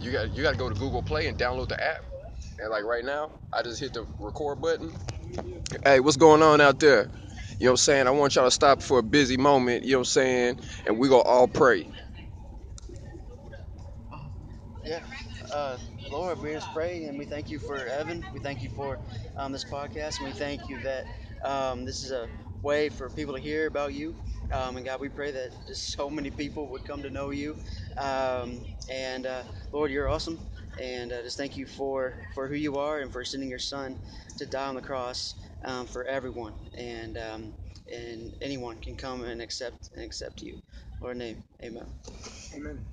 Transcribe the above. You got to go to Google Play and download the app. And like right now, I just hit the record button. Hey, what's going on out there? You know what I'm saying? I want y'all to stop for a busy moment, you know what I'm saying? And we gonna all pray. Yeah. Lord, we just pray, and we thank you for Evan. We thank you for this podcast, and we thank you that this is a way for people to hear about you. And God, we pray that just so many people would come to know you. Lord, you're awesome. And just thank you for who you are and for sending your son to die on the cross for everyone. And anyone can come and accept you. Lord, in your name, amen. Amen.